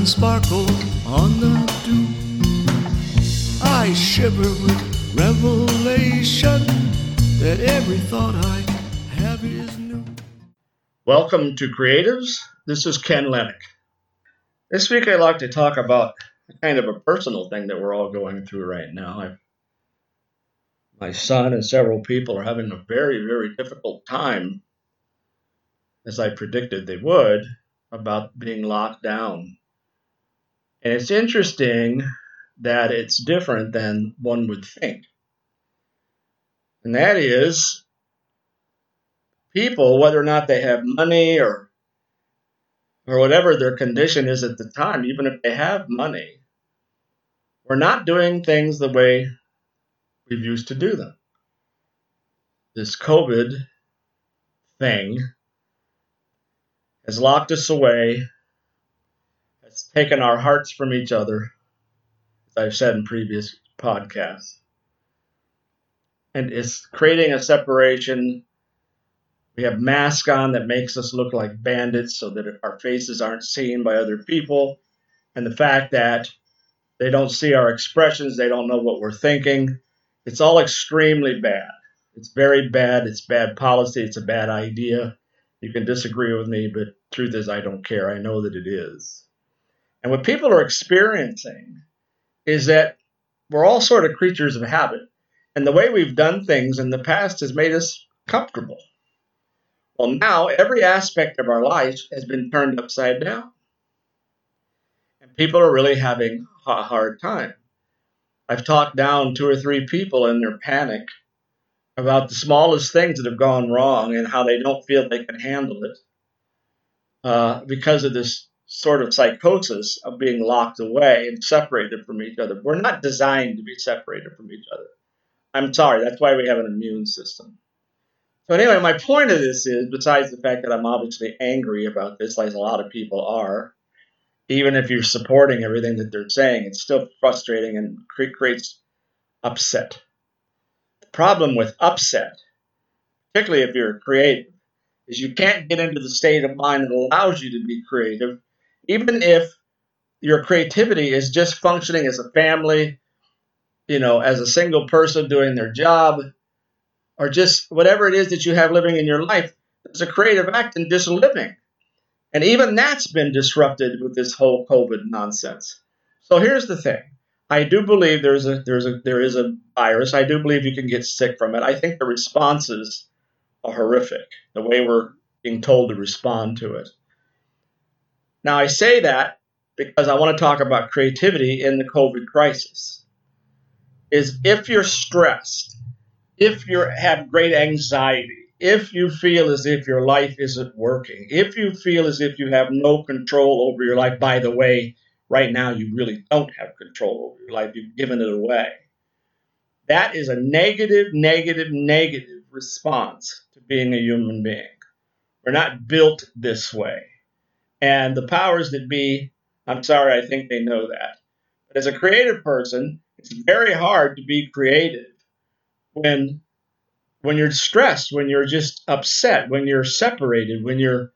and sparkle on the dew. I shiver with revelation that every thought I have is new. Welcome to Creatives. This is Ken Lenick. This week I'd like to talk about kind of a personal thing that we're all going through right now. My son and several people are having a very, very difficult time, as I predicted they would, about being locked down. And it's interesting that it's different than one would think. And that is, people, whether or not they have money or whatever their condition is at the time, even if they have money, we're not doing things the way we've used to do them. This COVID thing has locked us away, has taken our hearts from each other, as I've said in previous podcasts, and it's creating a separation. We have masks on that makes us look like bandits so that our faces aren't seen by other people, and the fact that they don't see our expressions, they don't know what we're thinking. It's all extremely bad. It's very bad. It's bad policy. It's a bad idea. You can disagree with me, but truth is, I don't care. I know that it is. And what people are experiencing is that we're all sort of creatures of habit. And the way we've done things in the past has made us comfortable. Well, now every aspect of our life has been turned upside down. And people are really having a hard time. I've talked down two or three people in their panic about the smallest things that have gone wrong and how they don't feel they can handle it because of this sort of psychosis of being locked away and separated from each other. We're not designed to be separated from each other. I'm sorry, that's why we have an immune system. So anyway, my point of this is, besides the fact that I'm obviously angry about this, like a lot of people are, even if you're supporting everything that they're saying, it's still frustrating and creates upset. The problem with upset, particularly if you're creative, is you can't get into the state of mind that allows you to be creative, even if your creativity is just functioning as a family, as a single person doing their job, or just whatever it is that you have living in your life. There's a creative act in just living. And even that's been disrupted with this whole COVID nonsense. So here's the thing. I do believe there is a virus. I do believe you can get sick from it. I think the responses are horrific, the way we're being told to respond to it. Now, I say that because I want to talk about creativity in the COVID crisis. Is if you're stressed, if you have great anxiety, if you feel as if your life isn't working, if you feel as if you have no control over your life, by the way, right now, you really don't have control over your life. You've given it away. That is a negative, negative, negative response to being a human being. We're not built this way. And the powers that be, I'm sorry, I think they know that. But as a creative person, it's very hard to be creative when you're stressed, when you're just upset, when you're separated, when you're,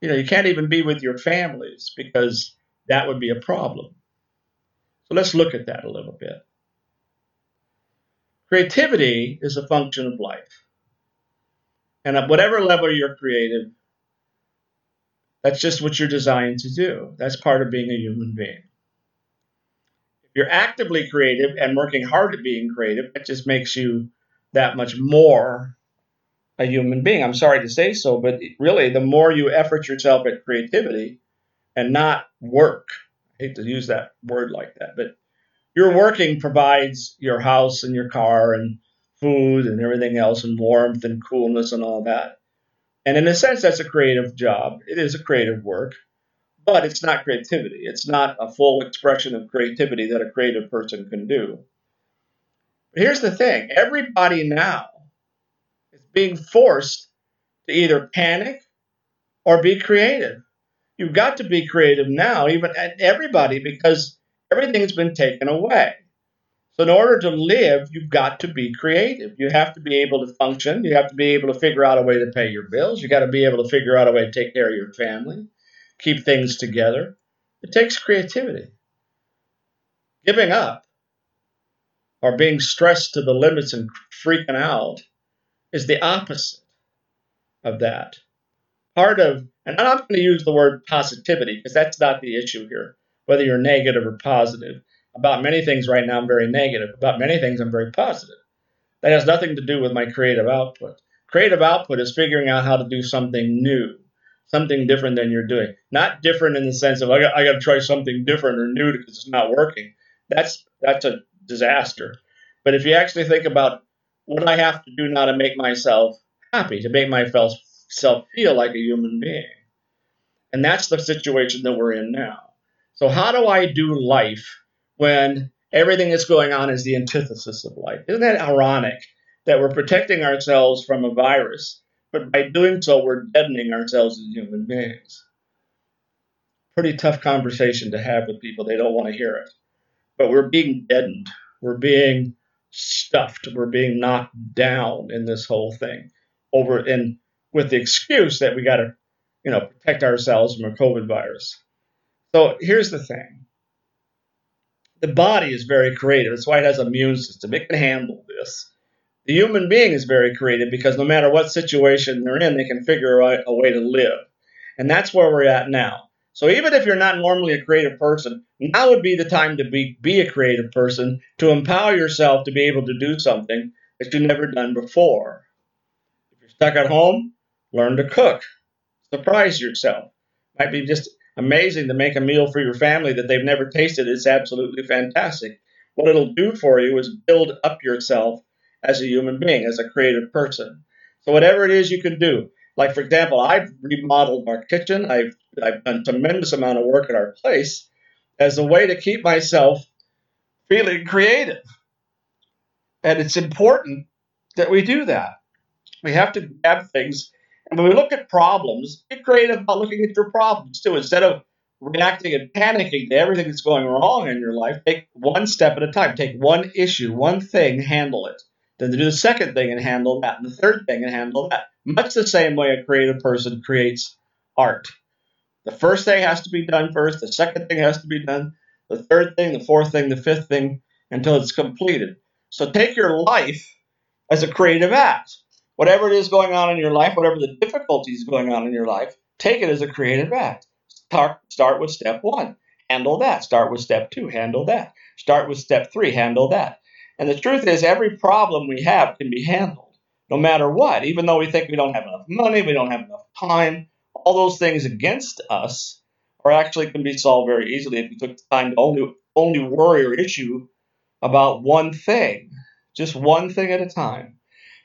you can't even be with your families because that would be a problem. So let's look at that a little bit. Creativity is a function of life. And at whatever level you're creative, that's just what you're designed to do. That's part of being a human being. If you're actively creative and working hard at being creative, that just makes you that much more a human being. I'm sorry to say so, but really, the more you effort yourself at creativity, and not work. I hate to use that word like that, but your working provides your house and your car and food and everything else and warmth and coolness and all that. And in a sense, that's a creative job. It is a creative work, but it's not creativity. It's not a full expression of creativity that a creative person can do. But here's the thing. Everybody now is being forced to either panic or be creative. You've got to be creative now, even at everybody, because everything's been taken away. So in order to live, you've got to be creative. You have to be able to function. You have to be able to figure out a way to pay your bills. You got to be able to figure out a way to take care of your family, keep things together. It takes creativity. Giving up or being stressed to the limits and freaking out is the opposite of that. Part of, and I'm not going to use the word positivity because that's not the issue here, whether you're negative or positive. About many things right now, I'm very negative. About many things, I'm very positive. That has nothing to do with my creative output. Creative output is figuring out how to do something new, something different than you're doing. Not different in the sense of I got to try something different or new because it's not working. That's a disaster. But if you actually think about what I have to do now to make myself happy, to make myself feel like a human being. And that's the situation that we're in now. So how do I do life when everything that's going on is the antithesis of life? Isn't that ironic that we're protecting ourselves from a virus, but by doing so, we're deadening ourselves as human beings? Pretty tough conversation to have with people. They don't want to hear it. But we're being deadened. We're being stuffed. We're being knocked down in this whole thing with the excuse that we got to, protect ourselves from a COVID virus. So here's the thing. The body is very creative. That's why it has an immune system. It can handle this. The human being is very creative because no matter what situation they're in, they can figure out a way to live. And that's where we're at now. So even if you're not normally a creative person, now would be the time to be a creative person, to empower yourself to be able to do something that you've never done before. If you're stuck at home, learn to cook. Surprise yourself. Might be just amazing to make a meal for your family that they've never tasted. It's absolutely fantastic. What it'll do for you is build up yourself as a human being, as a creative person. So whatever it is you can do. Like, for example, I've remodeled our kitchen. I've done a tremendous amount of work at our place as a way to keep myself feeling creative. And it's important that we do that. We have to grab things. And when we look at problems, get creative about looking at your problems, too. Instead of reacting and panicking to everything that's going wrong in your life, take one step at a time. Take one issue, one thing, handle it. Then do the second thing and handle that, and the third thing and handle that. Much the same way a creative person creates art. The first thing has to be done first, the second thing has to be done, the third thing, the fourth thing, the fifth thing, until it's completed. So take your life as a creative act. Whatever it is going on in your life, whatever the difficulties going on in your life, take it as a creative act. Start with step one, handle that. Start with step two, handle that. Start with step three, handle that. And the truth is, every problem we have can be handled, no matter what. Even though we think we don't have enough money, we don't have enough time, all those things against us are actually can be solved very easily if you took the time to only worry or issue about one thing, just one thing at a time.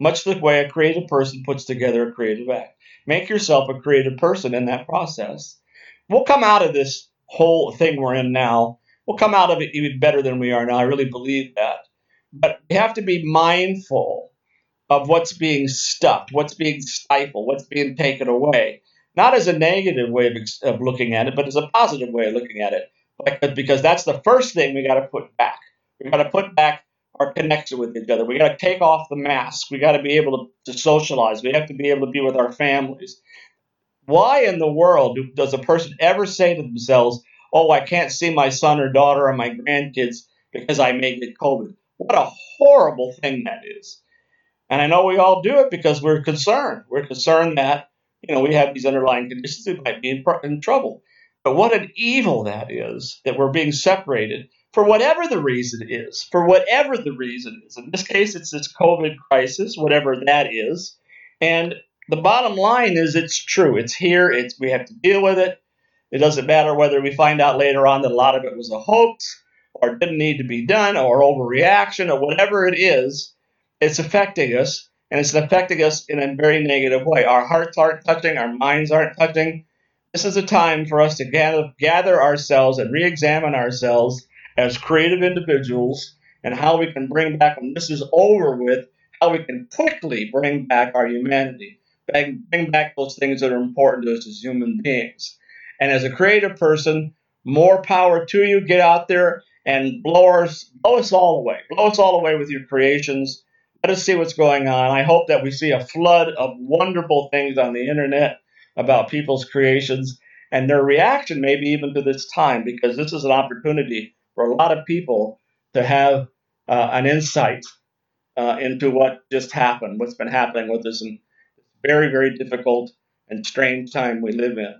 Much the way a creative person puts together a creative act. Make yourself a creative person in that process. We'll come out of this whole thing we're in now. We'll come out of it even better than we are now. I really believe that. But we have to be mindful of what's being stuffed, what's being stifled, what's being taken away. Not as a negative way of looking at it, but as a positive way of looking at it. Because that's the first thing we got to put back. We got to put back our connection with each other. We got to take off the mask. We got to be able to socialize. We have to be able to be with our families. Why in the world does a person ever say to themselves, "Oh, I can't see my son or daughter or my grandkids because I may get COVID"? What a horrible thing that is. And I know we all do it because we're concerned. We're concerned that, we have these underlying conditions. We might be in trouble. But what an evil that is, that we're being separated for whatever the reason is, In this case, it's this COVID crisis, whatever that is. And the bottom line is it's true. It's here. We have to deal with it. It doesn't matter whether we find out later on that a lot of it was a hoax, or didn't need to be done, or overreaction, or whatever it is, it's affecting us, and it's affecting us in a very negative way. Our hearts aren't touching, our minds aren't touching. This is a time for us to gather ourselves and re-examine ourselves as creative individuals and how we can bring back, when this is over with, how we can quickly bring back our humanity, bring back those things that are important to us as human beings. And as a creative person, more power to you. Get out there and blow us all away. Blow us all away with your creations. Let us see what's going on. I hope that we see a flood of wonderful things on the internet about people's creations. and their reaction maybe even to this time, because this is an opportunity for a lot of people to have an insight into what just happened, what's been happening with this very, very difficult and strange time we live in.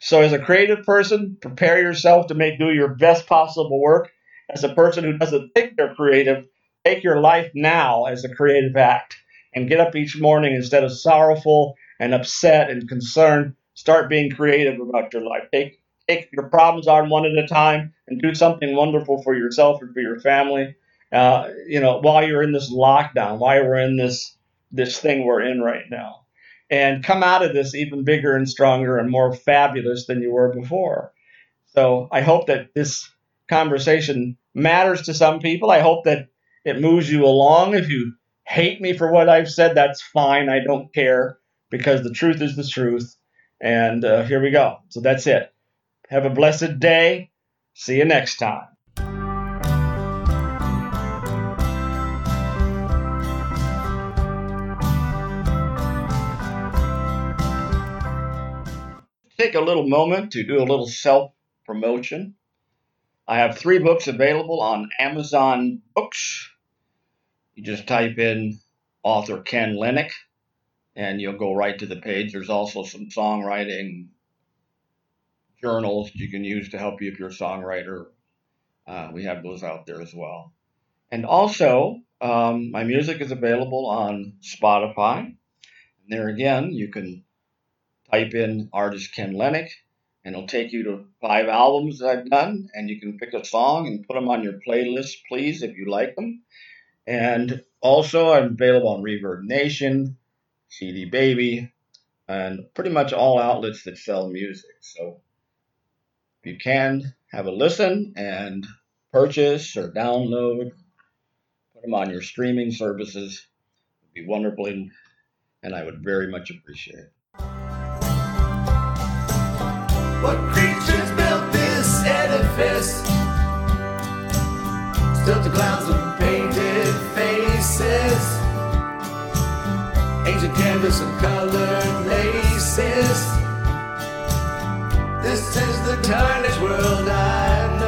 So as a creative person, prepare yourself to do your best possible work. As a person who doesn't think they're creative, take your life now as a creative act and get up each morning instead of sorrowful and upset and concerned. Start being creative about your life. Take your problems on one at a time and do something wonderful for yourself and for your family. While you're in this lockdown, while we're in this thing we're in right now. And come out of this even bigger and stronger and more fabulous than you were before. So I hope that this conversation matters to some people. I hope that it moves you along. If you hate me for what I've said, that's fine. I don't care, because the truth is the truth. And here we go. So that's it. Have a blessed day. See you next time. Take a little moment to do a little self-promotion. I have 3 books available on Amazon Books. You just type in author Ken Lenick, and you'll go right to the page. There's also some songwriting journals you can use to help you if you're a songwriter. We have those out there as well. And also, my music is available on Spotify. And there again, you can type in artist Ken Lenick, and it'll take you to 5 albums that I've done, and you can pick a song and put them on your playlist, please, if you like them. And also, I'm available on Reverb Nation, CD Baby, and pretty much all outlets that sell music. So if you can, have a listen and purchase or download, put them on your streaming services. It would be wonderful, and I would very much appreciate it. What creatures built this edifice? Stilted clowns with painted faces, ancient canvas and colored laces. This is the tarnished world I know.